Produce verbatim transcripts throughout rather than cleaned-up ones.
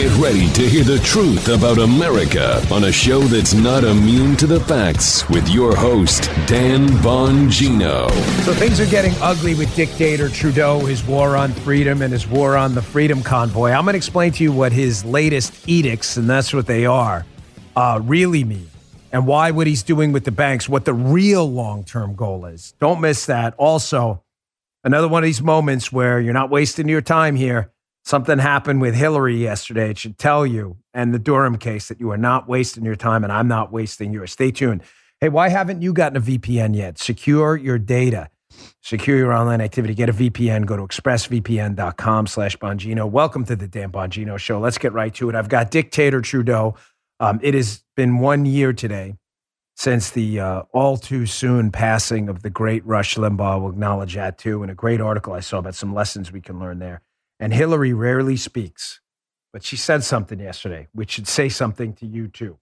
Get ready to hear the truth about America on a show that's not immune to the facts with your host, Dan Bongino. So things are getting ugly with dictator Trudeau, his war on freedom and his war on the Freedom Convoy. I'm going to explain to you what his latest edicts, and that's what they are, uh, really mean, and why what he's doing with the banks, what the real long-term goal is. Don't miss that. Also, another one of these moments where you're not wasting your time here. Something happened with Hillary yesterday. It should tell you, and the Durham case, that you are not wasting your time and I'm not wasting yours. Stay tuned. Hey, why haven't you gotten a V P N yet? Secure your data. Secure your online activity. Get a V P N. Go to expressvpn.com slash Bongino. Welcome to the Dan Bongino Show. Let's get right to it. I've got Dictator Trudeau. Um, it has been one year today since the uh, all too soon passing of the great Rush Limbaugh. We'll acknowledge that too. And a great article I saw about some lessons we can learn there. And Hillary rarely speaks, but she said something yesterday, which should say something to you too.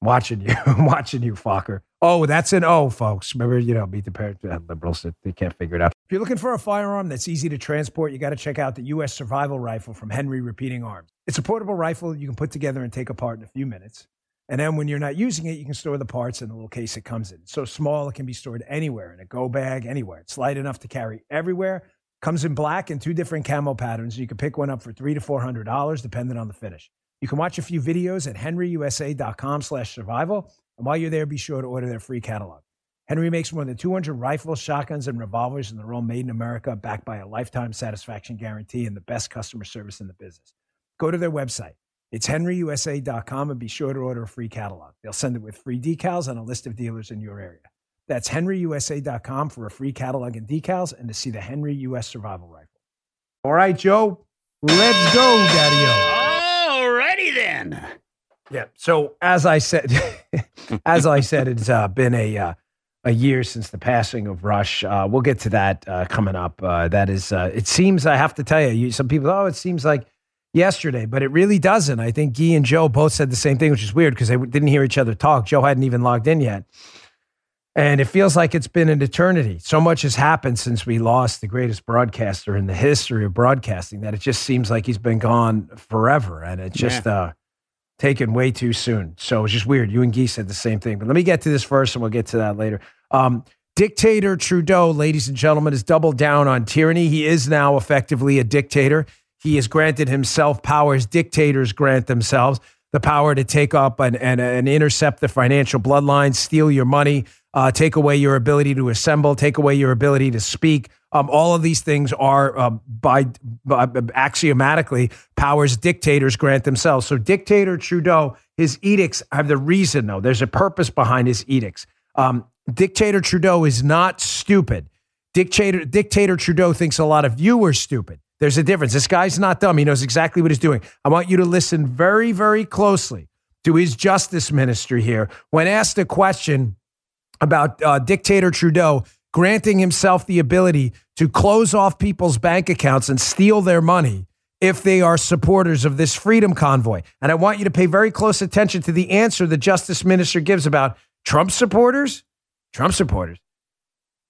I'm watching you, I'm watching you, Fokker. Oh, that's an O, folks. Remember, you know, beat the parents, liberals, they can't figure it out. If you're looking for a firearm that's easy to transport, you got to check out the U S Survival Rifle from Henry Repeating Arms. It's a portable rifle you can put together and take apart in a few minutes. And then when you're not using it, you can store the parts in the little case it comes in. It's so small, it can be stored anywhere, in a go bag, anywhere. It's light enough to carry everywhere. Comes in black and two different camo patterns. You can pick one up for three to four hundred dollars, depending on the finish. You can watch a few videos at henryusa.com slash survival. And while you're there, be sure to order their free catalog. Henry makes more than two hundred rifles, shotguns, and revolvers, and they're all made in America, backed by a lifetime satisfaction guarantee and the best customer service in the business. Go to their website. It's henryusa dot com and be sure to order a free catalog. They'll send it with free decals and a list of dealers in your area. That's henry usa dot com for a free catalog and decals and to see the Henry U S Survival Rifle. All right, Joe. Let's go, Daddy-o. All righty then. Yeah. So as I said, as I said, it's uh, been a uh, a year since the passing of Rush. Uh, we'll get to that uh, coming up. Uh, that is, uh, it seems, I have to tell you, you, some people, oh, it seems like yesterday, but it really doesn't. I think Guy and Joe both said the same thing, which is weird because they didn't hear each other talk. Joe hadn't even logged in yet. And it feels like it's been an eternity. So much has happened since we lost the greatest broadcaster in the history of broadcasting that it just seems like he's been gone forever. And it's just yeah. uh, taken way too soon. So it's just weird. You and Guy said the same thing. But let me get to this first and we'll get to that later. Um, Dictator Trudeau, ladies and gentlemen, has doubled down on tyranny. He is now effectively a dictator. He has granted himself powers dictators grant themselves. The power to take up and, and, and intercept the financial bloodlines, steal your money, Uh, take away your ability to assemble, take away your ability to speak. Um, all of these things are uh, by, by axiomatically powers dictators grant themselves. So dictator Trudeau, his edicts have the reason though. There's a purpose behind his edicts. Um, dictator Trudeau is not stupid. Dictator, dictator Trudeau thinks a lot of you are stupid. There's a difference. This guy's not dumb. He knows exactly what he's doing. I want you to listen very, very closely to his justice minister here. When asked a question about uh, dictator Trudeau granting himself the ability to close off people's bank accounts and steal their money if they are supporters of this freedom convoy. And I want you to pay very close attention to the answer the justice minister gives about Trump supporters. Trump supporters.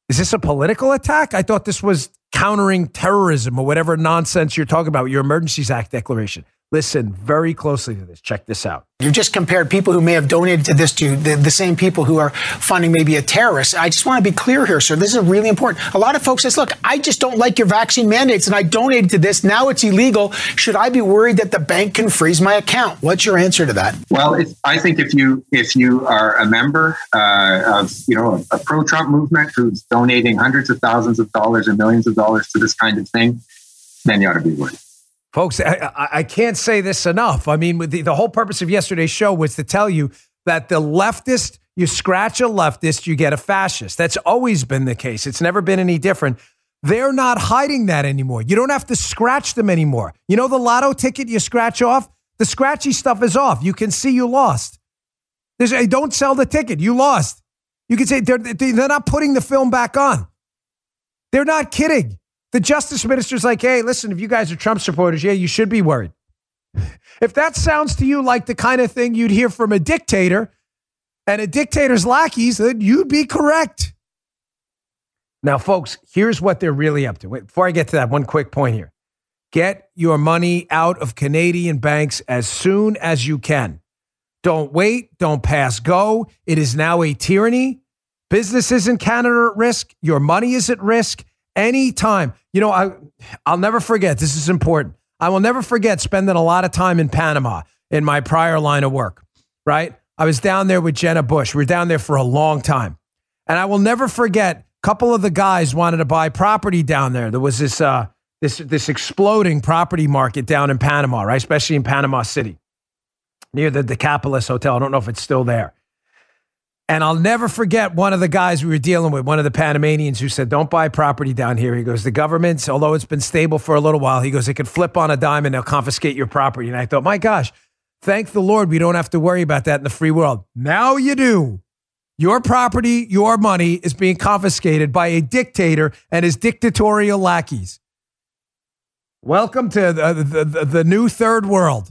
Is this a political attack? I thought this was countering terrorism or whatever nonsense you're talking about, your Emergencies Act declaration. Listen very closely to this. Check this out. You've just compared people who may have donated to this to the, the same people who are funding maybe a terrorist. I just want to be clear here, sir. This is really important. A lot of folks says, look, I just don't like your vaccine mandates and I donated to this. Now it's illegal. Should I be worried that the bank can freeze my account? What's your answer to that? Well, if, I think if you if you are a member uh, of, you know, a, a pro-Trump movement who's donating hundreds of thousands of dollars and millions of dollars to this kind of thing, then you ought to be worried. Folks, I, I can't say this enough. I mean, the, the whole purpose of yesterday's show was to tell you that the leftist, you scratch a leftist, you get a fascist. That's always been the case. It's never been any different. They're not hiding that anymore. You don't have to scratch them anymore. You know the lotto ticket you scratch off? The scratchy stuff is off. You can see you lost. There's, hey, don't sell the ticket. You lost. You can say they're, they're not putting the film back on. They're not kidding. The justice minister's like, hey, listen, if you guys are Trump supporters, yeah, you should be worried. If that sounds to you like the kind of thing you'd hear from a dictator and a dictator's lackeys, then you'd be correct. Now, folks, here's what they're really up to. Wait, before I get to that, one quick point here. Get your money out of Canadian banks as soon as you can. Don't wait. Don't pass go. It is now a tyranny. Businesses in Canada are at risk. Your money is at risk. Anytime. You know, I, I'll never forget. This is important. I will never forget spending a lot of time in Panama in my prior line of work, right? I was down there with Jenna Bush. We were down there for a long time. And I will never forget, a couple of the guys wanted to buy property down there. There was this uh, this this exploding property market down in Panama, right? Especially in Panama City, near the Decapolis Hotel. I don't know if it's still there. And I'll never forget one of the guys we were dealing with, one of the Panamanians who said, don't buy property down here. He goes, the government's, although it's been stable for a little while, he goes, it could flip on a dime and they'll confiscate your property. And I thought, my gosh, thank the Lord we don't have to worry about that in the free world. Now you do. Your property, your money is being confiscated by a dictator and his dictatorial lackeys. Welcome to the, the, the, the new third world.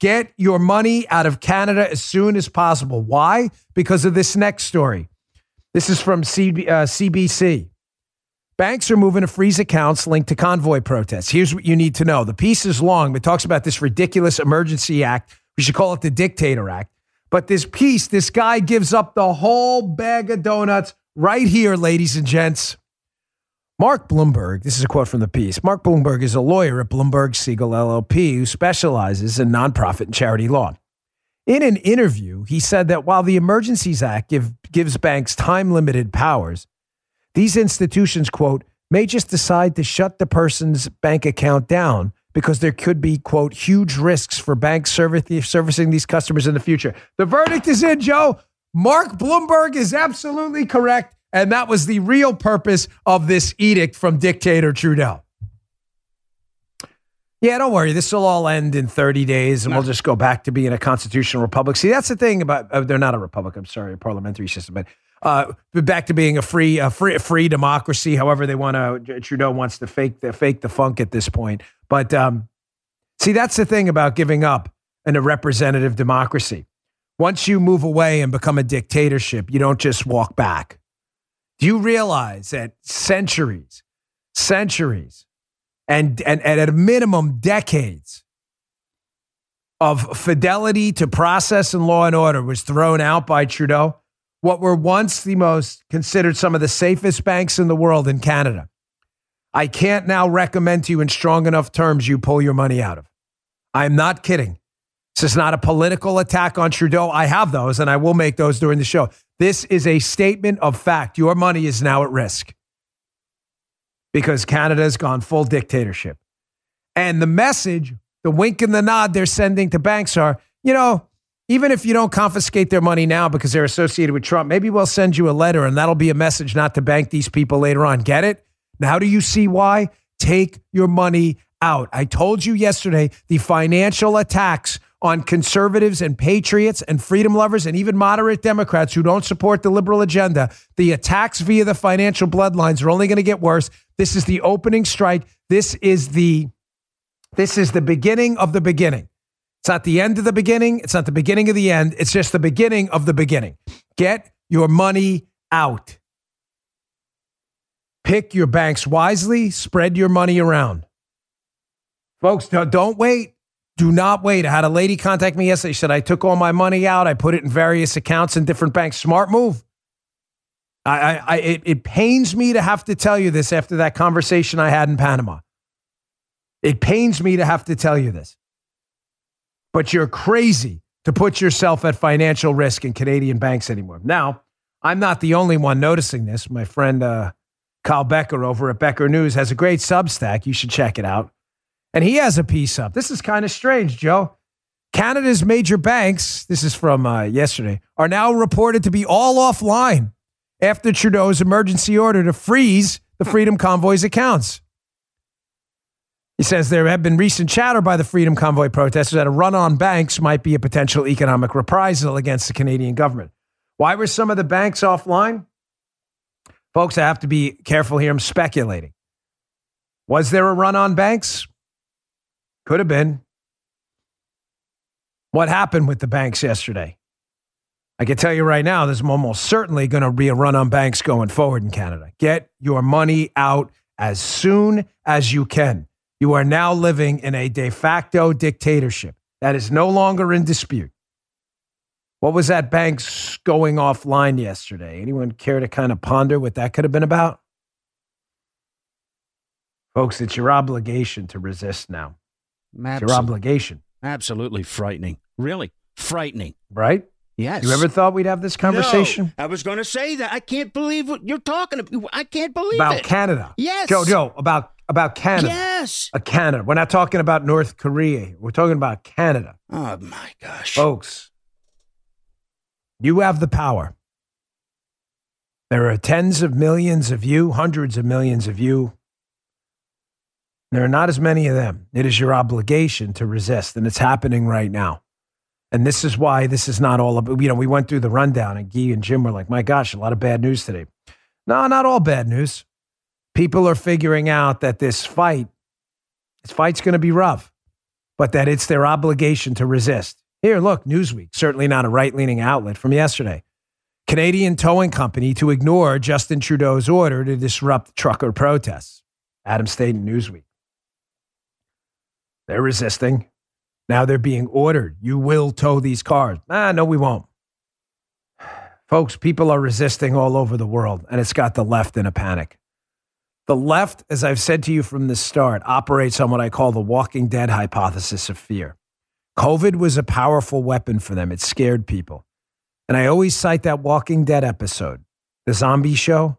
Get your money out of Canada as soon as possible. Why? Because of this next story. This is from C B C. Banks are moving to freeze accounts linked to convoy protests. Here's what you need to know. The piece is long, but it talks about this ridiculous emergency act. We should call it the Dictator Act. But this piece, this guy gives up the whole bag of donuts right here, ladies and gents. Mark Bloomberg, this is a quote from the piece. Mark Bloomberg is a lawyer at Bloomberg Siegel L L P who specializes in nonprofit and charity law. In an interview, he said that while the Emergencies Act give, gives banks time-limited powers, these institutions, quote, may just decide to shut the person's bank account down because there could be, quote, huge risks for banks servicing these customers in the future. The verdict is in, Joe. Mark Bloomberg is absolutely correct. And that was the real purpose of this edict from dictator Trudeau. Yeah, don't worry. This will all end in thirty days and no. We'll just go back to being a constitutional republic. See, that's the thing about, uh, they're not a republic, I'm sorry, a parliamentary system, but uh, back to being a free a free, a free democracy, however they want to, Trudeau wants to fake the, fake the funk at this point. But um, see, that's the thing about giving up in a representative democracy. Once you move away and become a dictatorship, you don't just walk back. Do you realize that centuries, centuries, and, and, and at a minimum decades of fidelity to process and law and order was thrown out by Trudeau? What were once the most considered some of the safest banks in the world in Canada, I can't now recommend to you in strong enough terms you pull your money out of. I'm not kidding. This is not a political attack on Trudeau. I have those, and I will make those during the show. This is a statement of fact. Your money is now at risk because Canada has gone full dictatorship. And the message, the wink and the nod they're sending to banks are, you know, even if you don't confiscate their money now because they're associated with Trump, maybe we'll send you a letter and that'll be a message not to bank these people later on. Get it? Now do you see why? Take your money out. I told you yesterday, the financial attacks on conservatives and patriots and freedom lovers and even moderate Democrats who don't support the liberal agenda. The attacks via the financial bloodlines are only going to get worse. This is the opening strike. This is the this is the beginning of the beginning. It's not the end of the beginning. It's not the beginning of the end. It's just the beginning of the beginning. Get your money out. Pick your banks wisely. Spread your money around. Folks, don't wait. Do not wait. I had a lady contact me yesterday. She said, I took all my money out. I put it in various accounts in different banks. Smart move. I, I, I it, it pains me to have to tell you this after that conversation I had in Panama. It pains me to have to tell you this. But you're crazy to put yourself at financial risk in Canadian banks anymore. Now, I'm not the only one noticing this. My friend uh, Kyle Becker over at Becker News has a great Substack. You should check it out. And he has a piece up. This is kind of strange, Joe. Canada's major banks, this is from uh, yesterday, are now reported to be all offline after Trudeau's emergency order to freeze the Freedom Convoy's accounts. He says there have been recent chatter by the Freedom Convoy protesters that a run on banks might be a potential economic reprisal against the Canadian government. Why were some of the banks offline? Folks, I have to be careful here. I'm speculating. Was there a run on banks? Could have been. What happened with the banks yesterday? I can tell you right now, there's almost certainly going to be a run on banks going forward in Canada. Get your money out as soon as you can. You are now living in a de facto dictatorship. That is no longer in dispute. What was that bank going offline yesterday? Anyone care to kind of ponder what that could have been about? Folks, it's your obligation to resist now. Absolutely. It's your obligation. Absolutely frightening. Really frightening. Right? Yes. You ever thought we'd have this conversation? No, I was going to say that. I can't believe what you're talking about. I can't believe about it. About Canada. Yes. Joe, Joe, about, about Canada. Yes. A Canada. We're not talking about North Korea. We're talking about Canada. Oh, my gosh. Folks, you have the power. There are tens of millions of you, hundreds of millions of you. There are not as many of them. It is your obligation to resist, and it's happening right now. And this is why this is not all about, you know, we went through the rundown, and Guy and Jim were like, my gosh, a lot of bad news today. No, not all bad news. People are figuring out that this fight, this fight's going to be rough, but that it's their obligation to resist. Here, look, Newsweek, certainly not a right-leaning outlet, from yesterday. Canadian towing company to ignore Justin Trudeau's order to disrupt trucker protests. Adam Staten, Newsweek. They're resisting. Now they're being ordered. You will tow these cars. Ah, no, we won't. Folks, people are resisting all over the world, and it's got the left in a panic. The left, as I've said to you from the start, operates on what I call the Walking Dead hypothesis of fear. COVID was a powerful weapon for them. It scared people. And I always cite that Walking Dead episode, the zombie show,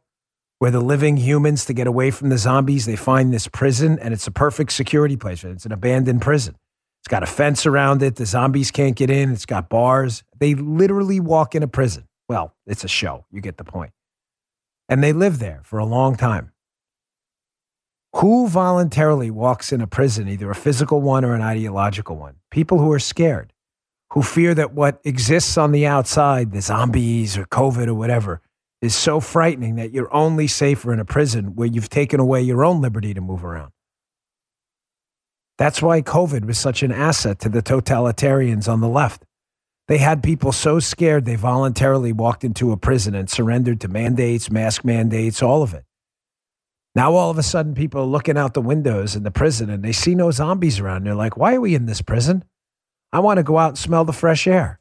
where the living humans, to get away from the zombies, they find this prison, and it's a perfect security place. It's an abandoned prison. It's got a fence around it. The zombies can't get in. It's got bars. They literally walk in a prison. Well, it's a show. You get the point. And they live there for a long time. Who voluntarily walks in a prison, either a physical one or an ideological one? People who are scared, who fear that what exists on the outside, the zombies or COVID or whatever, is so frightening that you're only safer in a prison where you've taken away your own liberty to move around. That's why COVID was such an asset to the totalitarians on the left. They had people so scared they voluntarily walked into a prison and surrendered to mandates, mask mandates, all of it. Now all of a sudden people are looking out the windows in the prison and they see no zombies around. They're like, why are we in this prison? I want to go out and smell the fresh air.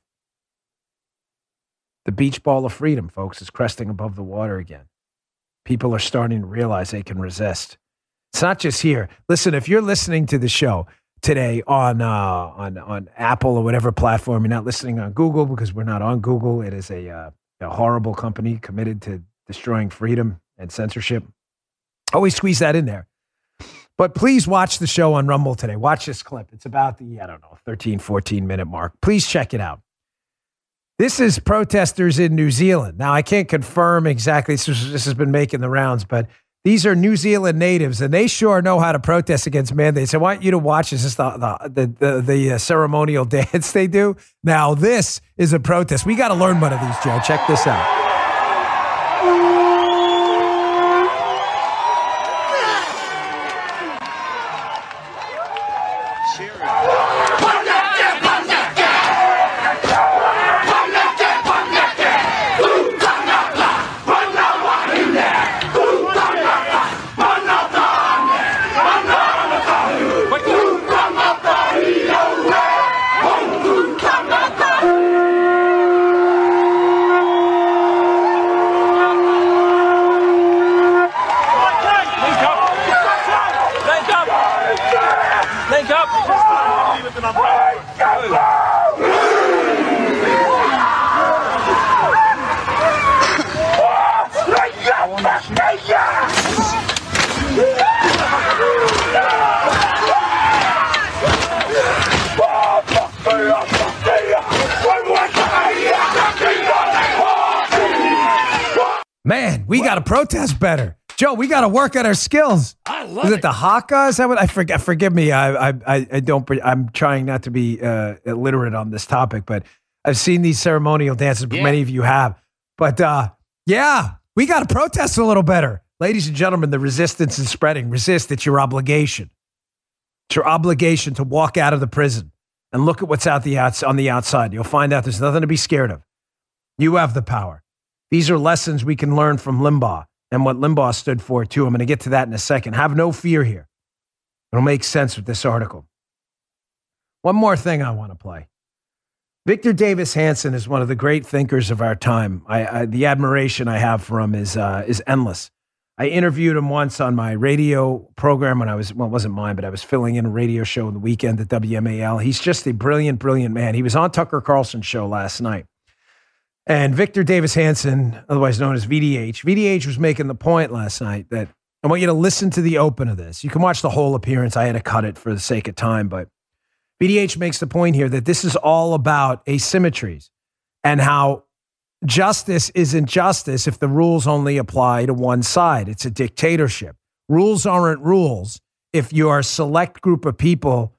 The beach ball of freedom, folks, is cresting above the water again. People are starting to realize they can resist. It's not just here. Listen, if you're listening to the show today on uh, on on Apple or whatever platform, you're not listening on Google because we're not on Google. It is a, uh, a horrible company committed to destroying freedom and censorship. Always squeeze that in there. But please watch the show on Rumble today. Watch this clip. It's about the, I don't know, thirteen, fourteen minute mark. Please check it out. This is protesters in New Zealand. Now, I can't confirm exactly. This, is, this has been making the rounds, but these are New Zealand natives, and they sure know how to protest against mandates. I want you to watch this. This is the, the, the, the ceremonial dance they do. Now, this is a protest. We got to learn one of these, Joe. Check this out. Man, we got to protest better. Joe, we got to work at our skills. I love it. Is it the Haka? Is that what I forget? Forgive me. I, I, I don't, I'm trying not to be uh, illiterate on this topic, but I've seen these ceremonial dances, but yeah. Many of you have. But uh, yeah, we got to protest a little better. Ladies and gentlemen, the resistance is spreading. Resist. It's your obligation. It's your obligation to walk out of the prison and look at what's out the outs- on the outside. You'll find out there's nothing to be scared of. You have the power. These are lessons we can learn from Limbaugh and what Limbaugh stood for, too. I'm going to get to that in a second. Have no fear here. It'll make sense with this article. One more thing I want to play. Victor Davis Hanson is one of the great thinkers of our time. I, I, the admiration I have for him is uh, is endless. I interviewed him once on my radio program when I was, well, it wasn't mine, but I was filling in a radio show on the weekend at W M A L. He's just a brilliant, brilliant man. He was on Tucker Carlson's show last night. And Victor Davis Hanson, otherwise known as V D H, V D H was making the point last night that, I want you to listen to the open of this. You can watch the whole appearance. I had to cut it for the sake of time, but V D H makes the point here that this is all about asymmetries and how justice isn't justice if the rules only apply to one side. It's a dictatorship. Rules aren't rules if your select group of people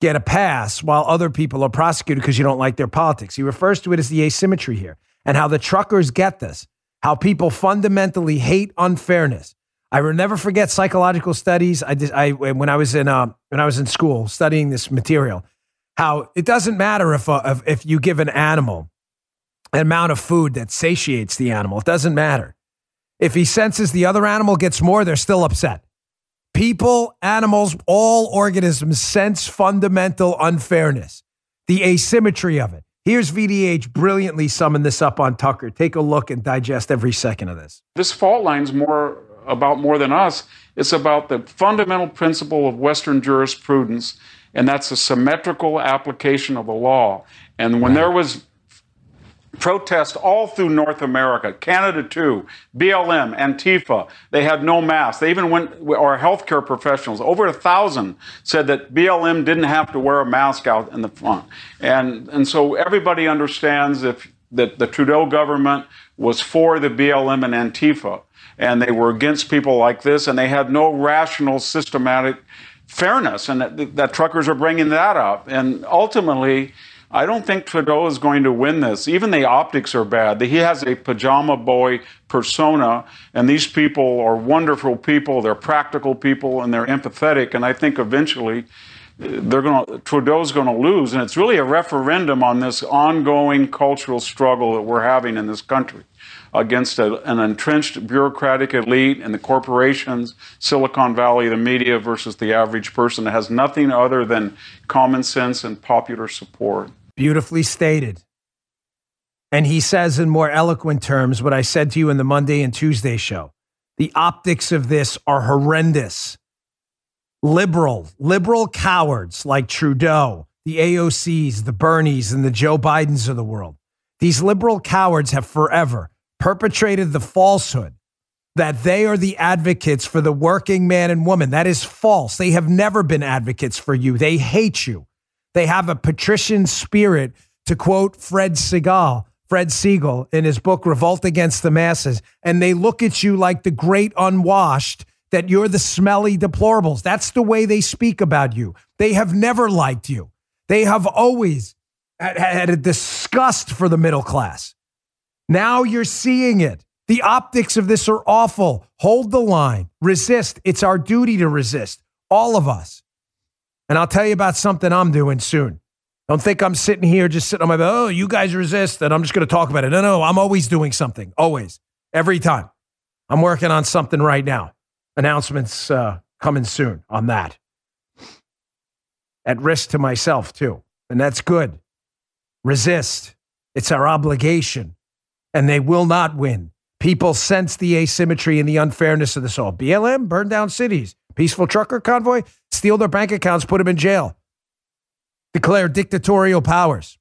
get a pass while other people are prosecuted because you don't like their politics. He refers to it as the asymmetry here and how the truckers get this, how people fundamentally hate unfairness. I will never forget psychological studies. I, did, I when I was in uh, when I was in school studying this material, how it doesn't matter if uh, if you give an animal an amount of food that satiates the animal. It doesn't matter. If he senses the other animal gets more, they're still upset. People, animals, all organisms sense fundamental unfairness, the asymmetry of it. Here's V D H brilliantly summing this up on Tucker. Take a look and digest every second of this. This fault line's more. about more than us, it's about the fundamental principle of Western jurisprudence, and that's a symmetrical application of the law. And when there was protest all through North America, Canada too, B L M, Antifa, they had no masks. They even went, our healthcare professionals, over a thousand, said that B L M didn't have to wear a mask out in the front. And, and so everybody understands if, that the Trudeau government was for the B L M and Antifa, and they were against people like this, and they had no rational, systematic fairness, and that, that truckers are bringing that up. And ultimately, I don't think Trudeau is going to win this. Even the optics are bad. He has a pajama boy persona, and these people are wonderful people. They're practical people, and they're empathetic, and I think eventually they're going to, Trudeau's going to lose, and it's really a referendum on this ongoing cultural struggle that we're having in this country against a, an entrenched bureaucratic elite and the corporations, Silicon Valley, the media versus the average person that has nothing other than common sense and popular support. Beautifully stated. And he says in more eloquent terms what I said to you in the Monday and Tuesday show. The optics of this are horrendous. Liberal, liberal cowards like Trudeau, the A O Cs, the Bernies, and the Joe Bidens of the world. These liberal cowards have forever perpetrated the falsehood that they are the advocates for the working man and woman. That is false. They have never been advocates for you. They hate you. They have a patrician spirit, to quote Fred Siegel, Fred Siegel in his book, Revolt Against the Masses. And they look at you like the great unwashed, that you're the smelly deplorables. That's the way they speak about you. They have never liked you. They have always had a disgust for the middle class. Now you're seeing it. The optics of this are awful. Hold the line. Resist. It's our duty to resist. All of us. And I'll tell you about something I'm doing soon. Don't think I'm sitting here just sitting on my bed, oh, you guys resist, and I'm just going to talk about it. No, no, I'm always doing something. Always. Every time. I'm working on something right now. Announcements uh, coming soon on that. At risk to myself, too. And that's good. Resist. It's our obligation. And they will not win. People sense the asymmetry and the unfairness of this all. B L M, burn down cities. Peaceful trucker convoy, steal their bank accounts, put them in jail. Declare dictatorial powers.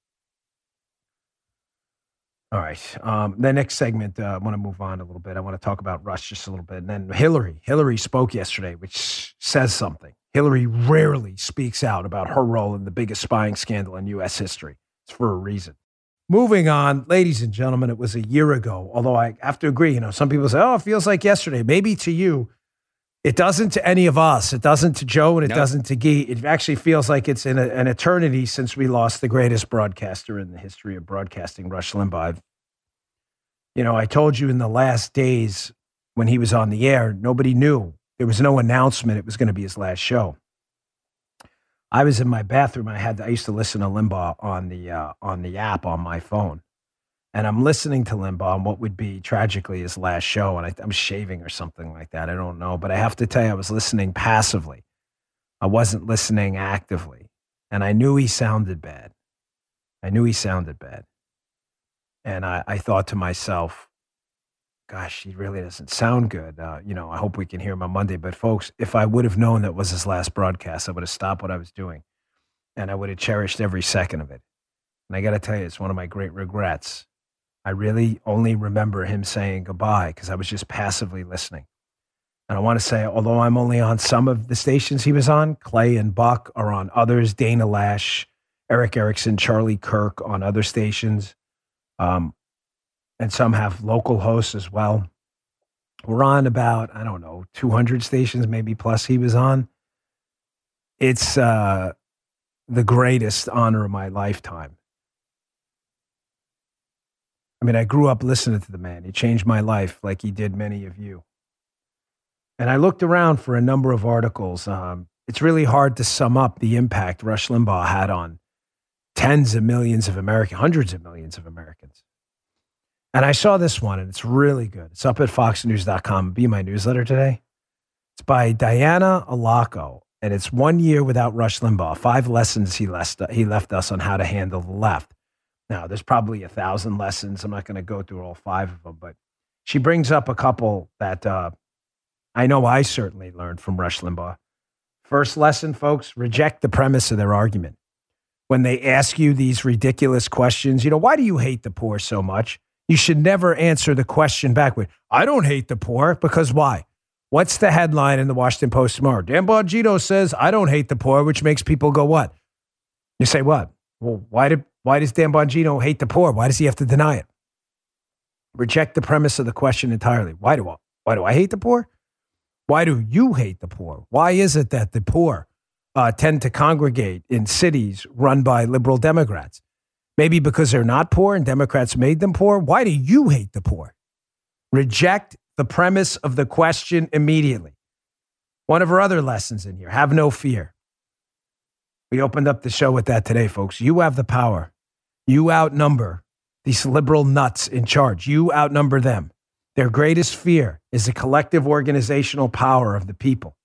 All right. Um, the next segment, uh, I want to move on a little bit. I want to talk about Rush just a little bit. And then Hillary. Hillary spoke yesterday, which says something. Hillary rarely speaks out about her role in the biggest spying scandal in U S history. It's for a reason. Moving on, ladies and gentlemen, it was a year ago. Although I have to agree, you know, some people say, oh, it feels like yesterday. Maybe to you, it doesn't to any of us. It doesn't to Joe and it nope. doesn't to Guy. It actually feels like it's in a, an eternity since we lost the greatest broadcaster in the history of broadcasting, Rush Limbaugh. You know, I told you in the last days when he was on the air, nobody knew. There was no announcement it was going to be his last show. I was in my bathroom. I had to, I used to listen to Limbaugh on the uh, on the app on my phone. And I'm listening to Limbaugh on what would be tragically his last show. And I, I'm shaving or something like that. I don't know. But I have to tell you, I was listening passively. I wasn't listening actively. And I knew he sounded bad. I knew he sounded bad. And I, I thought to myself, gosh, he really doesn't sound good. Uh, you know, I hope we can hear him on Monday. But folks, if I would have known that was his last broadcast, I would have stopped what I was doing. And I would have cherished every second of it. And I got to tell you, it's one of my great regrets. I really only remember him saying goodbye because I was just passively listening. And I want to say, although I'm only on some of the stations he was on, Clay and Buck are on others, Dana Lash, Eric Erickson, Charlie Kirk on other stations. Um, and some have local hosts as well. We're on about, I don't know, two hundred stations, maybe plus he was on. It's uh, the greatest honor of my lifetime. I mean, I grew up listening to the man. He changed my life like he did many of you. And I looked around for a number of articles. Um, it's really hard to sum up the impact Rush Limbaugh had on tens of millions of Americans, hundreds of millions of Americans. And I saw this one, and it's really good. It's up at fox news dot com. Be my newsletter today. It's by Diana Alaco, and it's One Year Without Rush Limbaugh, Five Lessons He Left, he left Us on How to Handle the Left. Now, there's probably a thousand lessons. I'm not going to go through all five of them, but she brings up a couple that uh, I know I certainly learned from Rush Limbaugh. First lesson, folks, reject the premise of their argument. When they ask you these ridiculous questions, you know, why do you hate the poor so much? You should never answer the question backward. I don't hate the poor, because why? What's the headline in the Washington Post tomorrow? Dan Bongino says, I don't hate the poor, which makes people go what? You say what? Well, why did... Why does Dan Bongino hate the poor? Why does he have to deny it? Reject the premise of the question entirely. Why do I, why do I hate the poor? Why do you hate the poor? Why is it that the poor uh, tend to congregate in cities run by liberal Democrats? Maybe because they're not poor and Democrats made them poor. Why do you hate the poor? Reject the premise of the question immediately. One of her other lessons in here, have no fear. We opened up the show with that today, folks. You have the power. You outnumber these liberal nuts in charge. You outnumber them. Their greatest fear is the collective organizational power of the people.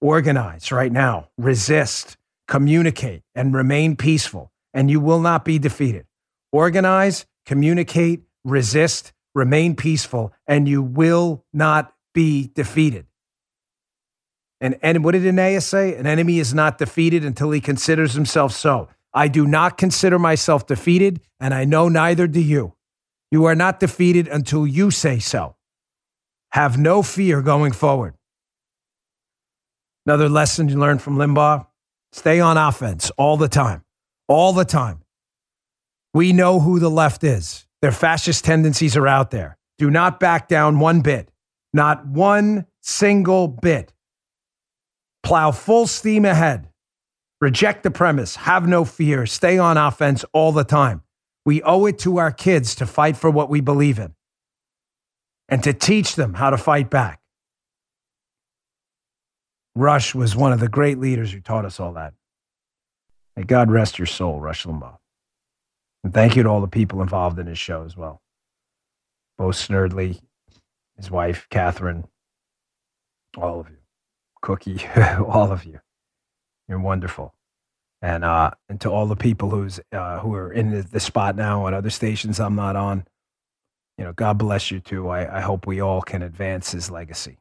Organize right now. Resist, communicate, and remain peaceful, and you will not be defeated. Organize, communicate, resist, remain peaceful, and you will not be defeated. And, and what did Anais say? An enemy is not defeated until he considers himself so. I do not consider myself defeated, and I know neither do you. You are not defeated until you say so. Have no fear going forward. Another lesson you learned from Limbaugh, stay on offense all the time, all the time. We know who the left is. Their fascist tendencies are out there. Do not back down one bit, not one single bit. Plow full steam ahead. Reject the premise. Have no fear. Stay on offense all the time. We owe it to our kids to fight for what we believe in and to teach them how to fight back. Rush was one of the great leaders who taught us all that. May God rest your soul, Rush Limbaugh. And thank you to all the people involved in his show as well. Bo Snerdley, his wife, Catherine, all of you. Cookie, all of you, you're wonderful, and uh, and to all the people who's uh, who are in the, the spot now on other stations I'm not on, you know, God bless you too. I, I hope we all can advance his legacy.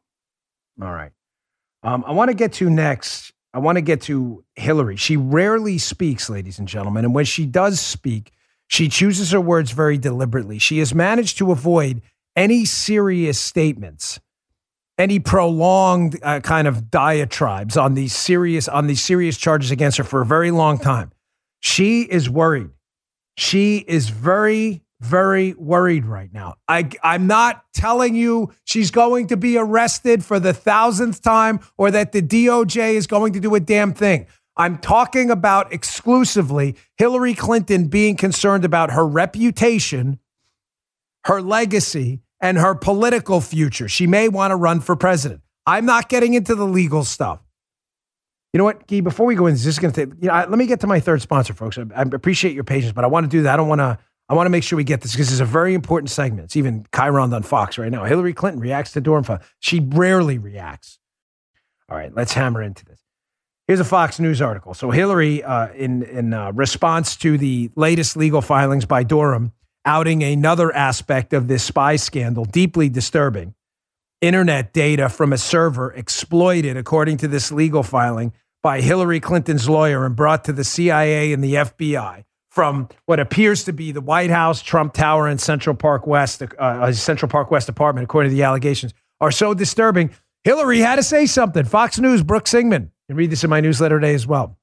All right, um, I want to get to next. I want to get to Hillary. She rarely speaks, ladies and gentlemen, and when she does speak, she chooses her words very deliberately. She has managed to avoid any serious statements. Any prolonged uh, kind of diatribes on these serious on these serious charges against her for a very long time. She is worried. She is very, very worried right now. I, I'm not telling you she's going to be arrested for the thousandth time or that the D O J is going to do a damn thing. I'm talking about exclusively Hillary Clinton being concerned about her reputation, her legacy, and her political future. She may want to run for president. I'm not getting into the legal stuff. You know what, Guy, before we go in, this is going to take, you know, I, let me get to my third sponsor, folks. I, I appreciate your patience, but I want to do that. I don't want to, I want to make sure we get this because it's a very important segment. It's even Chiron on Fox right now. Hillary Clinton reacts to Durham. She rarely reacts. All right, let's hammer into this. Here's a Fox News article. So Hillary, uh, in, in uh, response to the latest legal filings by Durham, outing another aspect of this spy scandal, deeply disturbing. Internet data from a server exploited, according to this legal filing, by Hillary Clinton's lawyer and brought to the C I A and the F B I from what appears to be the White House, Trump Tower, and Central Park West, uh, Central Park West apartment, according to the allegations, are so disturbing. Hillary had to say something. Fox News, Brooke Singman. You can read this in my newsletter today as well.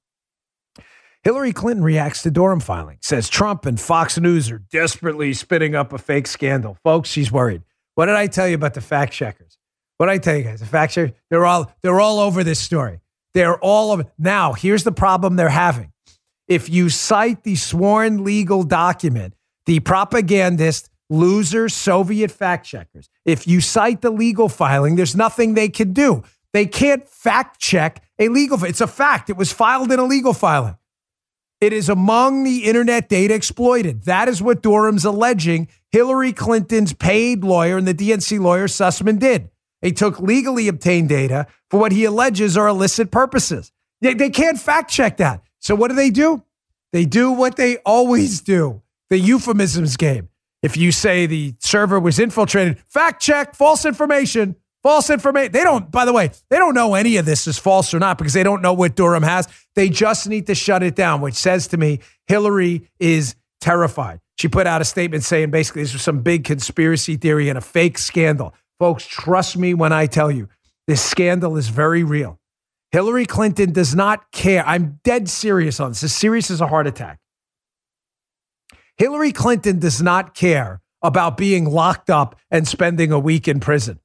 Hillary Clinton reacts to Durham filing. Says Trump and Fox News are desperately spinning up a fake scandal. Folks, she's worried. What did I tell you about the fact checkers? What did I tell you guys? The fact checkers, they're all, they're all over this story. They're all over. Now, here's the problem they're having. If you cite the sworn legal document, the propagandist, loser, Soviet fact checkers, if you cite the legal filing, there's nothing they can do. They can't fact check a legal. It's a fact. It was filed in a legal filing. It is among the internet data exploited. That is what Durham's alleging Hillary Clinton's paid lawyer and the D N C lawyer Sussman did. They took legally obtained data for what he alleges are illicit purposes. They, they can't fact check that. So what do they do? They do what they always do. The euphemisms game. If you say the server was infiltrated, fact check, false information, false information. They don't, by the way, they don't know any of this is false or not because they don't know what Durham has. They just need to shut it down, which says to me, Hillary is terrified. She put out a statement saying basically this was some big conspiracy theory and a fake scandal. Folks, trust me when I tell you, this scandal is very real. Hillary Clinton does not care. I'm dead serious on this. As serious as a heart attack. Hillary Clinton does not care about being locked up and spending a week in prison.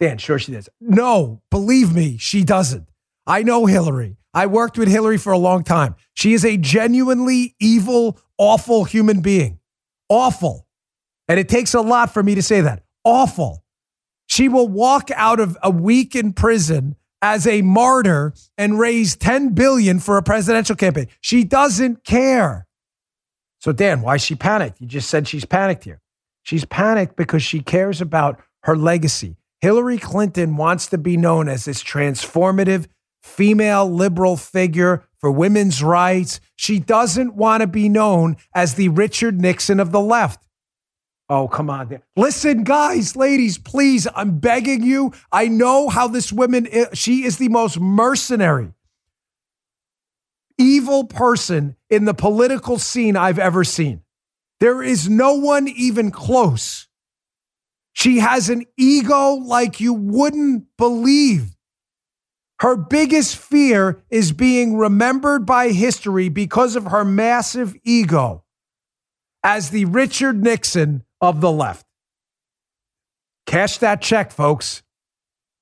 Dan, sure she does. No, believe me, she doesn't. I know Hillary. I worked with Hillary for a long time. She is a genuinely evil, awful human being. Awful. And it takes a lot for me to say that. Awful. She will walk out of a week in prison as a martyr and raise ten billion dollars for a presidential campaign. She doesn't care. So Dan, why is she panicked? You just said she's panicked here. She's panicked because she cares about her legacy. Hillary Clinton wants to be known as this transformative female liberal figure for women's rights. She doesn't want to be known as the Richard Nixon of the left. Oh, come on, Dan. Listen, guys, ladies, please, I'm begging you. I know how this woman is. She is the most mercenary, evil person in the political scene I've ever seen. There is no one even close. She has an ego like you wouldn't believe. Her biggest fear is being remembered by history because of her massive ego as the Richard Nixon of the left. Cash that check, folks.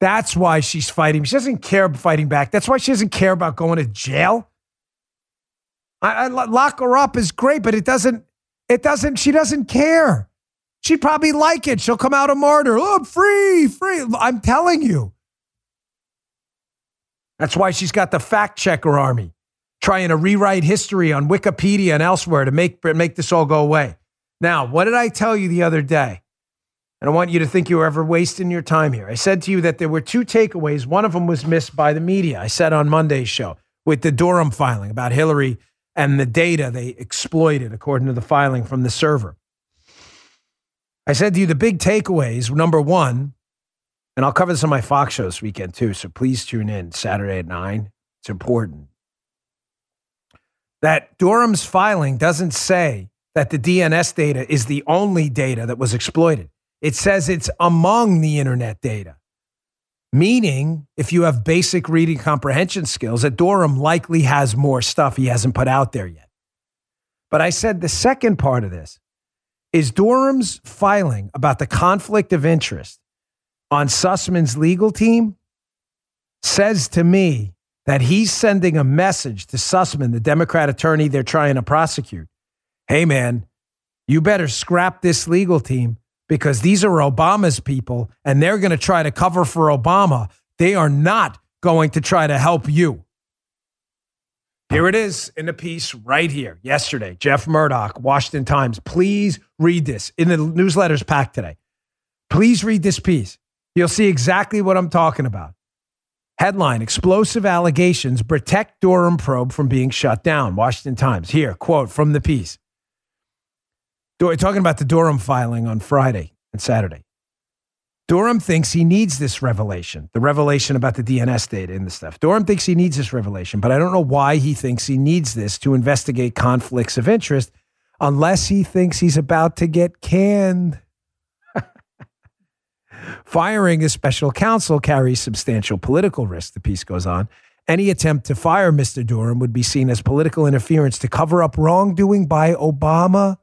That's why she's fighting. She doesn't care about fighting back. That's why she doesn't care about going to jail. I, I, lock her up is great, but it doesn't, it doesn't, she doesn't care. She'd probably like it. She'll come out a martyr. Oh, I'm free, free. I'm telling you. That's why she's got the fact checker army trying to rewrite history on Wikipedia and elsewhere to make, make this all go away. Now, what did I tell you the other day? And I want you to think you were ever wasting your time here. I said to you that there were two takeaways. One of them was missed by the media. I said on Monday's show with the Durham filing about Hillary and the data they exploited, according to the filing from the server. I said to you, the big takeaways, number one, and I'll cover this on my Fox show this weekend too, so please tune in Saturday at nine. It's important. That Durham's filing doesn't say that the D N S data is the only data that was exploited. It says it's among the internet data. Meaning, if you have basic reading comprehension skills, that Durham likely has more stuff he hasn't put out there yet. But I said the second part of this is Durham's filing about the conflict of interest on Sussman's legal team says to me that he's sending a message to Sussman, the Democrat attorney they're trying to prosecute. Hey, man, you better scrap this legal team, because these are Obama's people and they're going to try to cover for Obama. They are not going to try to help you. Here it is in the piece right here. Yesterday, Jeff Murdoch, Washington Times. Please read this in the newsletters pack today. Please read this piece. You'll see exactly what I'm talking about. Headline, explosive allegations protect Durham probe from being shut down. Washington Times. Here, quote from the piece. We're talking about the Durham filing on Friday and Saturday. Durham thinks he needs this revelation, the revelation about the D N S data and the stuff. Durham thinks he needs this revelation, but I don't know why he thinks he needs this to investigate conflicts of interest unless he thinks he's about to get canned. Firing a special counsel carries substantial political risk, the piece goes on. Any attempt to fire Mister Durham would be seen as political interference to cover up wrongdoing by Obama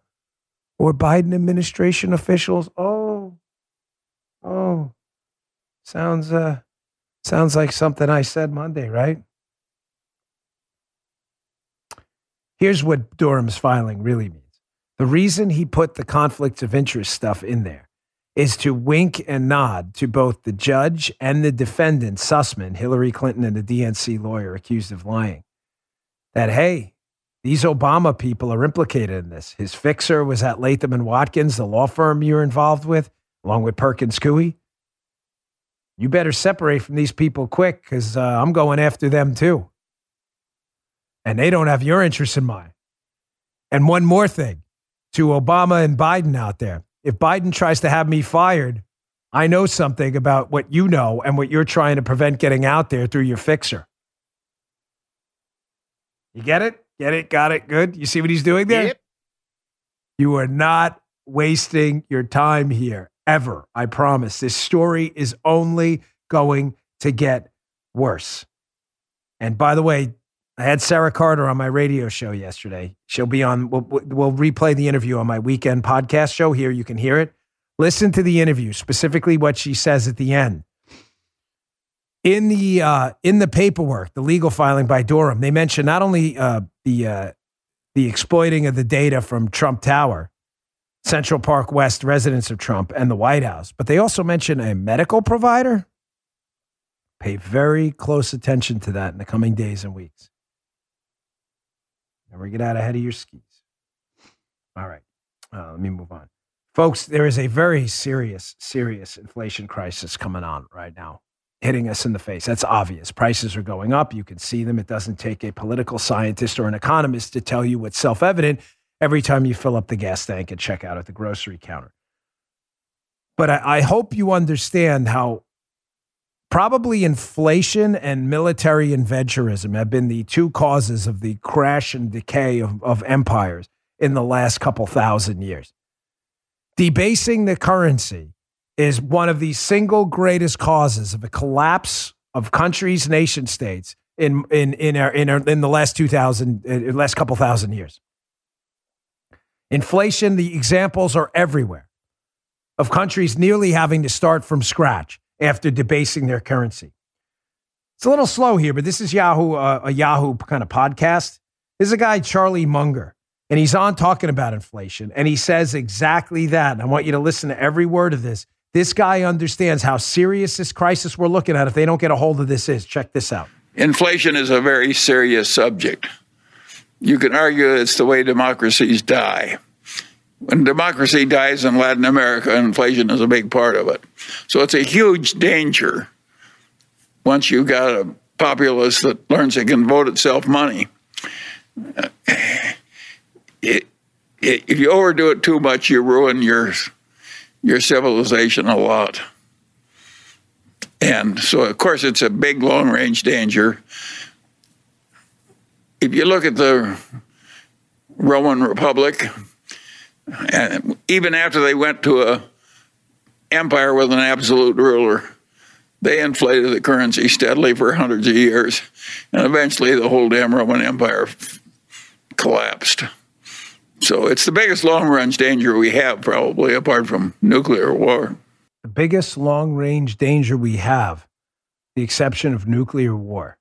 or Biden administration officials. Oh. Oh, sounds uh, sounds like something I said Monday, right? Here's what Durham's filing really means. The reason he put the conflicts of interest stuff in there is to wink and nod to both the judge and the defendant, Sussman, Hillary Clinton, and the D N C lawyer accused of lying. That, hey, these Obama people are implicated in this. His fixer was at Latham and Watkins, the law firm you're involved with, along with Perkins Cooey. You better separate from these people quick because uh, I'm going after them too. And they don't have your interests in mind. And one more thing to Obama and Biden out there. If Biden tries to have me fired, I know something about what you know and what you're trying to prevent getting out there through your fixer. You get it? Get it? Got it? Good? You see what he's doing there? Yep. You are not wasting your time here. Ever, I promise. This story is only going to get worse. And by the way, I had Sarah Carter on my radio show yesterday. She'll be on, we'll, we'll replay the interview on my weekend podcast show here. You can hear it. Listen to the interview, specifically what she says at the end. In the, uh, in the paperwork, the legal filing by Durham, they mention not only uh, the, uh, the exploiting of the data from Trump Tower, Central Park West residents of Trump and the White House. But they also mention a medical provider. Pay very close attention to that in the coming days and weeks. Never get out ahead of your skis. All right, uh, let me move on. Folks, there is a very serious, serious inflation crisis coming on right now, hitting us in the face. That's obvious. Prices are going up. You can see them. It doesn't take a political scientist or an economist to tell you what's self-evident every time you fill up the gas tank and check out at the grocery counter. But I, I hope you understand how probably inflation and military adventurism have been the two causes of the crash and decay of, of empires in the last couple thousand years. Debasing the currency is one of the single greatest causes of a collapse of countries, nation states in in in our, in, our, in the last two thousand, uh, last couple thousand years. Inflation, the examples are everywhere of countries nearly having to start from scratch after debasing their currency. It's a little slow here, but this is Yahoo, uh, a Yahoo kind of podcast. There's a guy, Charlie Munger, and he's on talking about inflation, and he says exactly that. And I want you to listen to every word of this. This guy understands how serious this crisis we're looking at if they don't get a hold of this is. Check this out. Inflation is a very serious subject. You can argue it's the way democracies die. When democracy dies in Latin America, inflation is a big part of it. So it's a huge danger once you've got a populace that learns it can vote itself money. It, it, if you overdo it too much, you ruin your, your civilization a lot. And so, of course, it's a big long-range danger. If you look at the Roman Republic, and even after they went to an empire with an absolute ruler, they inflated the currency steadily for hundreds of years, and eventually the whole damn Roman Empire collapsed. So it's the biggest long-range danger we have, probably, apart from nuclear war. The biggest long-range danger we have, the exception of nuclear war.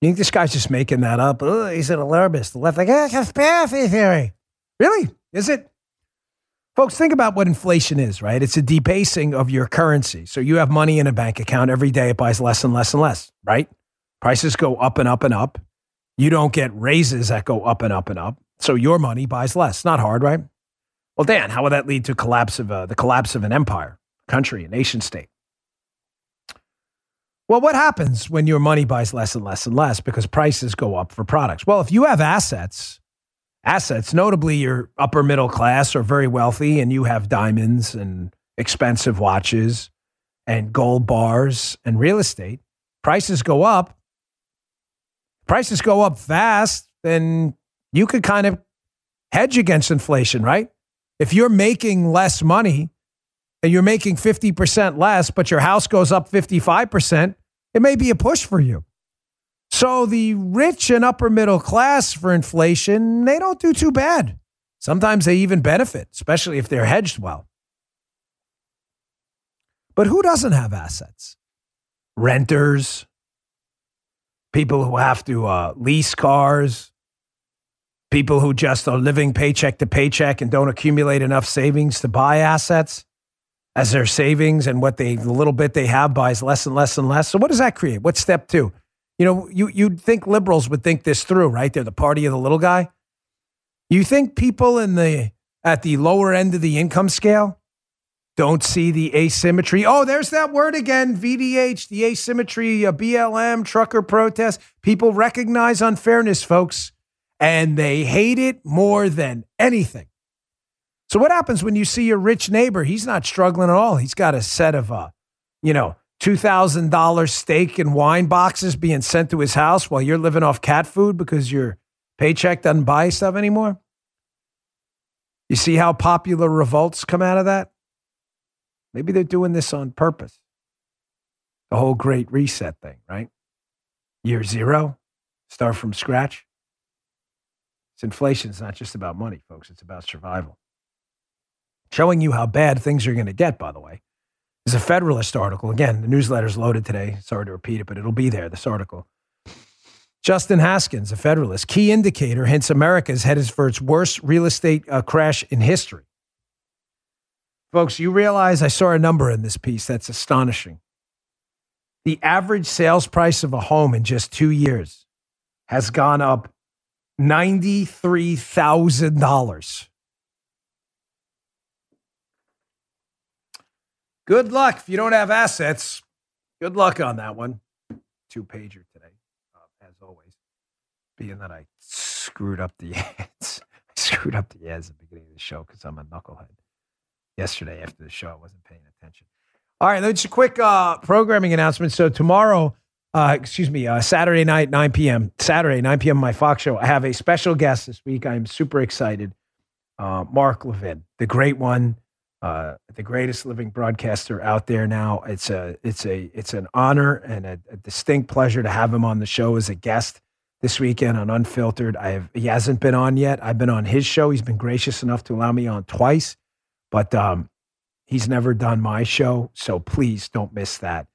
You think this guy's just making that up? Oh, he's an alarmist. The left, like, ah, conspiracy theory. Really? Is it? Folks, think about what inflation is, right? It's a debasing of your currency. So you have money in a bank account. Every day it buys less and less and less, right? Prices go up and up and up. You don't get raises that go up and up and up. So your money buys less. Not hard, right? Well, Dan, how would that lead to collapse of uh, the collapse of an empire, country, a nation state? Well, what happens when your money buys less and less and less because prices go up for products? Well, if you have assets, assets, notably you're upper middle class or very wealthy, and you have diamonds and expensive watches and gold bars and real estate, prices go up. Prices go up fast, then you could kind of hedge against inflation, right? If you're making less money and you're making fifty percent less, but your house goes up fifty-five percent, it may be a push for you. So the rich and upper middle class for inflation, they don't do too bad. Sometimes they even benefit, especially if they're hedged well. But who doesn't have assets? Renters, people who have to uh, lease cars, people who just are living paycheck to paycheck and don't accumulate enough savings to buy assets as their savings, and what they, the little bit they have buys less and less and less. So what does that create? What's step two? You know, you, you'd think liberals would think this through, right? They're the party of the little guy. You think people in the at the lower end of the income scale don't see the asymmetry? Oh, there's that word again, V D H, the asymmetry, uh, B L M, trucker protest. People recognize unfairness, folks, and they hate it more than anything. So what happens when you see your rich neighbor? He's not struggling at all. He's got a set of, uh, you know, two thousand dollars steak and wine boxes being sent to his house while you're living off cat food because your paycheck doesn't buy stuff anymore. You see how popular revolts come out of that? Maybe they're doing this on purpose. The whole Great Reset thing, right? Year zero, start from scratch. It's inflation. It's not just about money, folks. It's about survival. Showing you how bad things are going to get, by the way, is a Federalist article. Again, the newsletter's loaded today. Sorry to repeat it, but it'll be there, this article. Justin Haskins, a Federalist. Key indicator hints America's headed for its worst real estate uh, crash in history. Folks, you realize I saw a number in this piece that's astonishing. The average sales price of a home in just two years has gone up ninety-three thousand dollars. Good luck if you don't have assets. Good luck on that one. Two-pager today, uh, as always, being that I screwed up the ads. I screwed up the ads at the beginning of the show because I'm a knucklehead. Yesterday after the show, I wasn't paying attention. All right, that's a quick uh, programming announcement. So tomorrow, uh, excuse me, uh, Saturday night, nine p.m., Saturday, nine p.m., my Fox show, I have a special guest this week. I'm super excited. Uh, Mark Levin, the great one. Uh, the greatest living broadcaster out there now. It's a, it's a, it's an honor and a, a distinct pleasure to have him on the show as a guest this weekend on Unfiltered. I have, he hasn't been on yet. I've been on his show. He's been gracious enough to allow me on twice, but um, he's never done my show. So please don't miss that.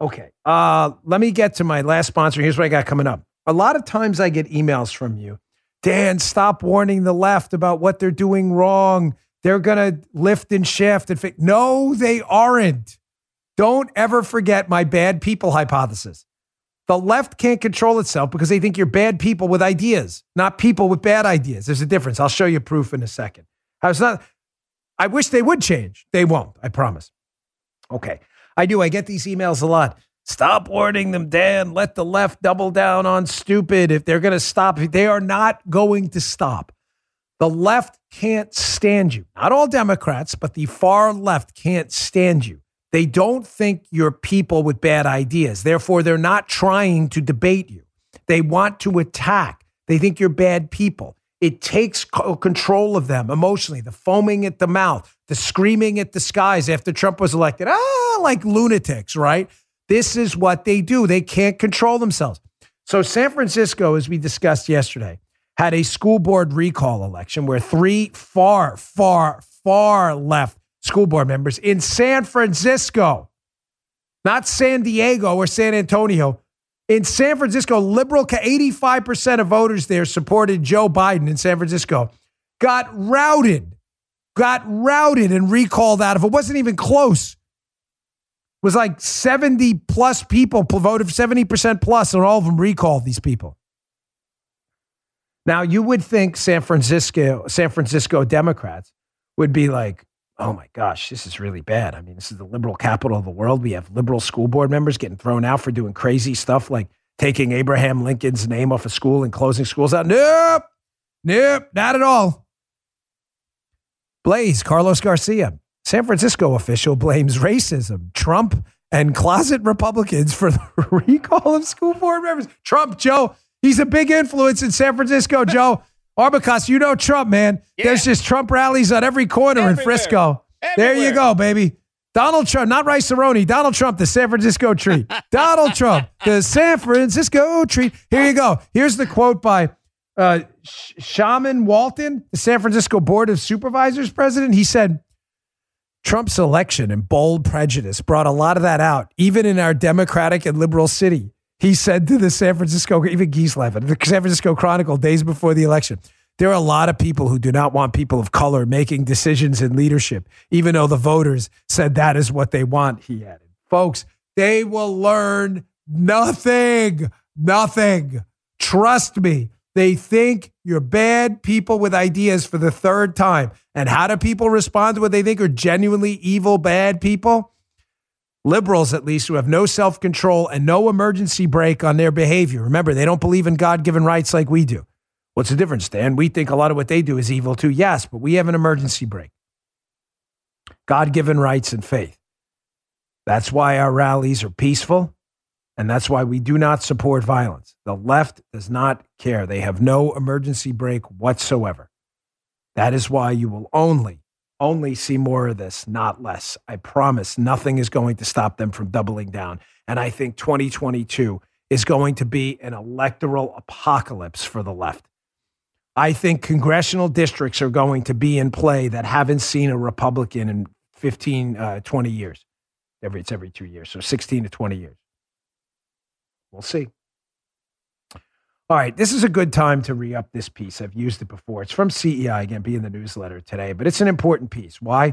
Okay. Uh, let me get to my last sponsor. Here's what I got coming up. A lot of times I get emails from you, Dan, stop warning the left about what they're doing wrong. They're going to lift and shift and fix. No, they aren't. Don't ever forget my bad people hypothesis. The left can't control itself because they think you're bad people with ideas, not people with bad ideas. There's a difference. I'll show you proof in a second. I was not, I wish they would change. They won't, I promise. Okay. I do. I get these emails a lot. Stop warning them, Dan. Let the left double down on stupid. If they're going to stop, they are not going to stop. The left can't stand you. Not all Democrats, but the far left can't stand you. They don't think you're people with bad ideas. Therefore, they're not trying to debate you. They want to attack. They think you're bad people. It takes control of them emotionally, the foaming at the mouth, the screaming at the skies after Trump was elected. Ah, like lunatics, right? This is what they do. They can't control themselves. So San Francisco, as we discussed yesterday, had a school board recall election where three far, far, far left school board members in San Francisco, not San Diego or San Antonio, in San Francisco, liberal, eighty-five percent of voters there supported Joe Biden in San Francisco, got routed, got routed and recalled out of it. It wasn't even close. It was like seventy plus people voted, seventy percent plus, and all of them recalled these people. Now, you would think San Francisco San Francisco Democrats would be like, oh my gosh, this is really bad. I mean, this is the liberal capital of the world. We have liberal school board members getting thrown out for doing crazy stuff like taking Abraham Lincoln's name off a school and closing schools out. Nope, nope, not at all. Blaze, Carlos Garcia, San Francisco official blames racism, Trump, and closet Republicans for the recall of school board members. Trump, Joe, he's a big influence in San Francisco, Joe. Arbacas, you know Trump, man. Yeah. There's just Trump rallies on every corner Everywhere. in Frisco. Everywhere. There you go, baby. Donald Trump, not Rice Cerrone. Donald Trump, the San Francisco treat. Donald Trump, the San Francisco treat. Here you go. Here's the quote by uh, Shaman Walton, the San Francisco Board of Supervisors president. He said, Trump's election and bold prejudice brought a lot of that out, even in our Democratic and liberal city. He said to the San Francisco, even Gislev, the San Francisco Chronicle days before the election, there are a lot of people who do not want people of color making decisions in leadership, even though the voters said that is what they want, he added. Folks, they will learn nothing, nothing. Trust me. They think you're bad people with ideas for the third time. And how do people respond to what they think are genuinely evil, bad people? Liberals, at least, who have no self-control and no emergency brake on their behavior. Remember, they don't believe in God-given rights like we do. What's the difference, Dan? We think a lot of what they do is evil, too. Yes, but we have an emergency brake. God-given rights and faith. That's why our rallies are peaceful, and that's why we do not support violence. The left does not care. They have no emergency brake whatsoever. That is why you will only Only see more of this, not less. I promise nothing is going to stop them from doubling down. And I think twenty twenty-two is going to be an electoral apocalypse for the left. I think congressional districts are going to be in play that haven't seen a Republican in fifteen, twenty years. Every, it's every two years, so sixteen to twenty years. We'll see. All right, this is a good time to re-up this piece. I've used it before. It's from C E I, again, be in the newsletter today, but it's an important piece. Why?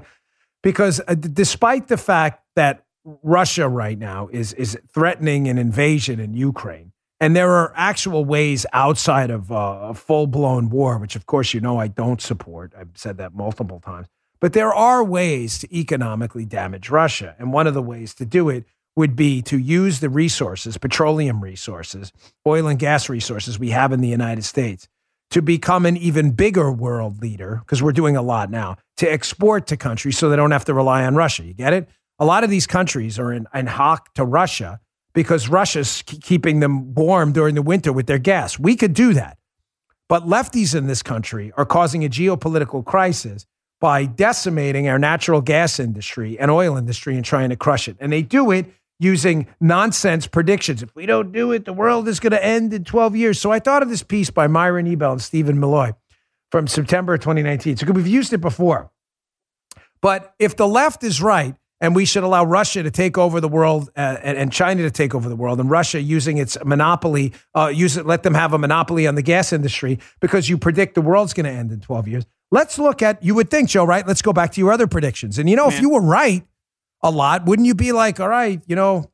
Because uh, d- despite the fact that Russia right now is, is threatening an invasion in Ukraine, and there are actual ways outside of uh, a full-blown war, which, of course, you know I don't support. I've said that multiple times. But there are ways to economically damage Russia, and one of the ways to do it would be to use the resources, petroleum resources, oil and gas resources we have in the United States to become an even bigger world leader, because we're doing a lot now, to export to countries so they don't have to rely on Russia. You get it? A lot of these countries are in, in hock to Russia because Russia's keeping them warm during the winter with their gas. We could do that. But lefties in this country are causing a geopolitical crisis by decimating our natural gas industry and oil industry and trying to crush it. And they do it using nonsense predictions. If we don't do it, the world is going to end in twelve years. So I thought of this piece by Myron Ebel and Stephen Malloy from September twenty nineteen. So we've used it before. But if the left is right, and we should allow Russia to take over the world uh, and, and China to take over the world, and Russia using its monopoly, uh, use it, let them have a monopoly on the gas industry because you predict the world's going to end in twelve years. Let's look at, you would think, Joe, right? Let's go back to your other predictions. And you know, Man. if you were right, a lot, wouldn't you be like, all right, you know,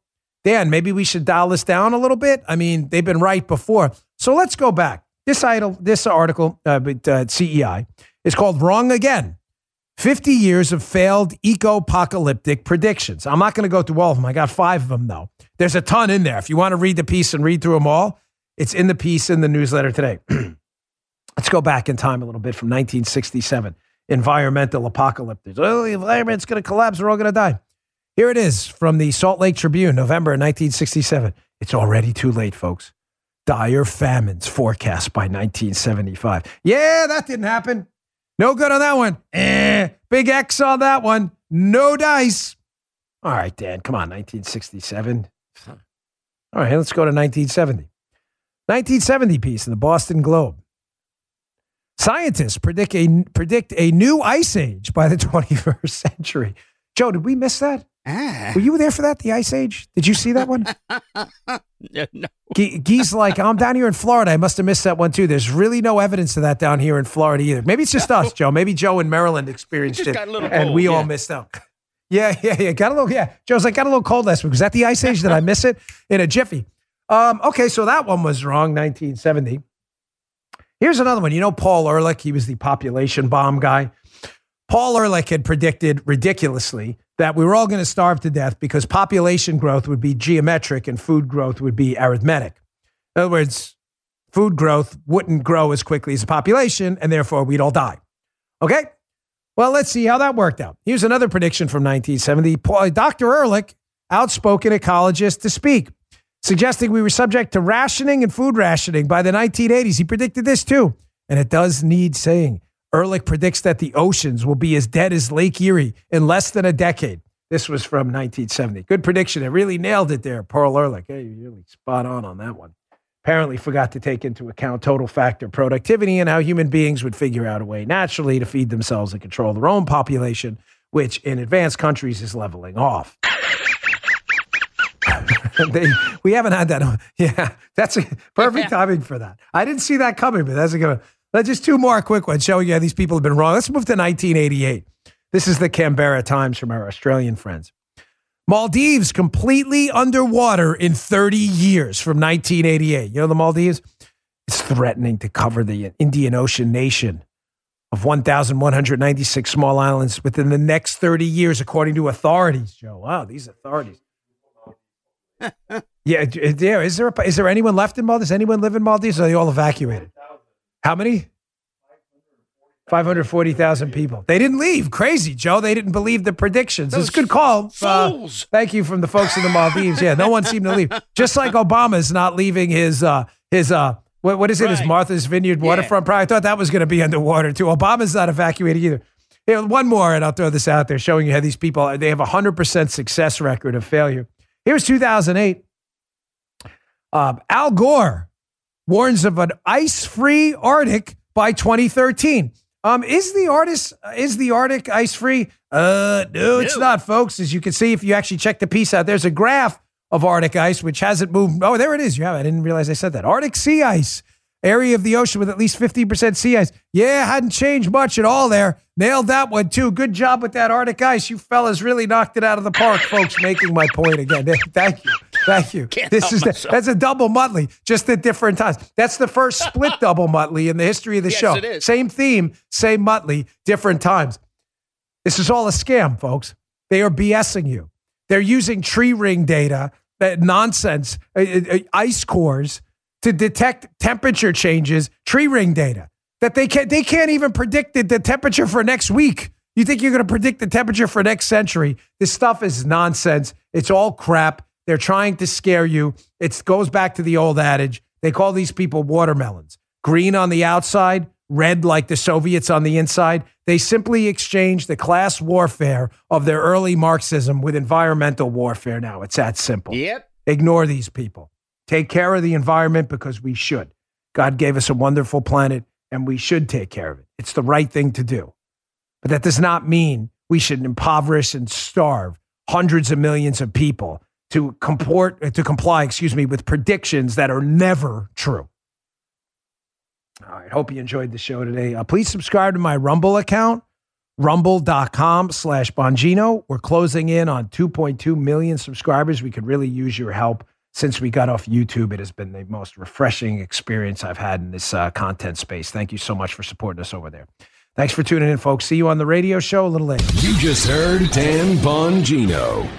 Dan, maybe we should dial this down a little bit? I mean, they've been right before. So let's go back. This idol, this article uh, at uh, C E I is called Wrong Again, fifty years of Failed Eco-Apocalyptic Predictions. I'm not going to go through all of them. I got five of them, though. There's a ton in there. If you want to read the piece and read through them all, it's in the piece in the newsletter today. Let's go back in time a little bit from nineteen sixty-seven. Environmental apocalyptics. Oh, the environment's going to collapse. We're all going to die. Here it is from the Salt Lake Tribune, November nineteen sixty-seven. It's already too late, folks. Dire famines forecast by nineteen seventy-five. Yeah, that didn't happen. No good on that one. Eh, big X on that one. No dice. All right, Dan, come on, nineteen sixty-seven. All right, let's go to nineteen seventy. nineteen seventy piece in the Boston Globe. Scientists predict a, predict a new ice age by the twenty-first century. Joe, did we miss that? Ah. Were you there for that, the Ice Age? Did you see that one? yeah, no. G- Gee's like, I'm down here in Florida. I must have missed that one, too. There's really no evidence of that down here in Florida either. Maybe it's just no. us, Joe. Maybe Joe in Maryland experienced it, got a little and cold, we yeah. all missed out. yeah, yeah, yeah. Got a little, yeah. Joe's like, got a little cold last week. Was that the Ice Age? Did I miss it? In a jiffy. Um, okay, so that one was wrong, nineteen seventy. Here's another one. You know Paul Ehrlich? He was the population bomb guy. Paul Ehrlich had predicted ridiculously that we were all going to starve to death because population growth would be geometric and food growth would be arithmetic. In other words, food growth wouldn't grow as quickly as the population, and therefore we'd all die. Okay? Well, let's see how that worked out. Here's another prediction from nineteen seventy. Doctor Ehrlich, outspoken ecologist to speak, suggesting we were subject to rationing and food rationing by the nineteen eighties. He predicted this too, and it does need saying. Ehrlich predicts that the oceans will be as dead as Lake Erie in less than a decade. This was from nineteen seventy. Good prediction. It really nailed it there, Paul Ehrlich. Hey, you're really spot on on that one. Apparently forgot to take into account total factor productivity and how human beings would figure out a way naturally to feed themselves and control their own population, which in advanced countries is leveling off. they, we haven't had that. Yeah, that's a perfect timing for that. I didn't see that coming, but that's a good one. Let's just two more quick ones showing you how these people have been wrong. Let's move to nineteen eighty-eight. This is the Canberra Times from our Australian friends. Maldives completely underwater in thirty years from nineteen eighty-eight. You know the Maldives? It's threatening to cover the Indian Ocean nation of one thousand one hundred ninety-six small islands within the next thirty years, according to authorities, Joe. Wow, these authorities. yeah, yeah. Is there, a, is there anyone left in Maldives? Does anyone live in Maldives? Or are they all evacuated? How many? five hundred forty thousand people. They didn't leave. Crazy, Joe. They didn't believe the predictions. Those it's a good call. Uh, thank you from the folks in the Maldives. Yeah, no one seemed to leave. Just like Obama's not leaving his, uh, his uh, what, what is it? Right. His Martha's Vineyard waterfront project. I thought that was going to be underwater too. Obama's not evacuated either. Here, one more, and I'll throw this out there, showing you how these people, they have a one hundred percent success record of failure. Here's two thousand eight. Um, Al Gore warns of an ice-free Arctic by twenty thirteen. Um, is the artist, is the Arctic ice-free? Uh, no, it's no. not, folks. As you can see, if you actually check the piece out, there's a graph of Arctic ice, which hasn't moved. Oh, there it is. Yeah, I didn't realize I said that. Arctic sea ice, area of the ocean with at least fifty percent sea ice. Yeah, hadn't changed much at all there. Nailed that one, too. Good job with that Arctic ice. You fellas really knocked it out of the park, folks, making my point again. Thank you. Thank you. Can't this is the, that's a double Muttley, just at different times. That's the first split double Muttley in the history of the yes, show. It is. Same theme, same Muttley, different times. This is all a scam, folks. They are BSing you. They're using tree ring data, that nonsense, ice cores to detect temperature changes, tree ring data that they can't. They can't even predict the, the temperature for next week. You think you're going to predict the temperature for next century? This stuff is nonsense. It's all crap. They're trying to scare you. It goes back to the old adage. They call these people watermelons. Green on the outside, red like the Soviets on the inside. They simply exchange the class warfare of their early Marxism with environmental warfare now. It's that simple. Yep. Ignore these people. Take care of the environment because we should. God gave us a wonderful planet and we should take care of it. It's the right thing to do. But that does not mean we should impoverish and starve hundreds of millions of people to comport, to comply, excuse me, with predictions that are never true. All right, hope you enjoyed the show today. Uh, please subscribe to my Rumble account, rumble.com slash Bongino. We're closing in on two point two million subscribers. We could really use your help. Since we got off YouTube, it has been the most refreshing experience I've had in this uh, content space. Thank you so much for supporting us over there. Thanks for tuning in, folks. See you on the radio show a little later. You just heard Dan Bongino.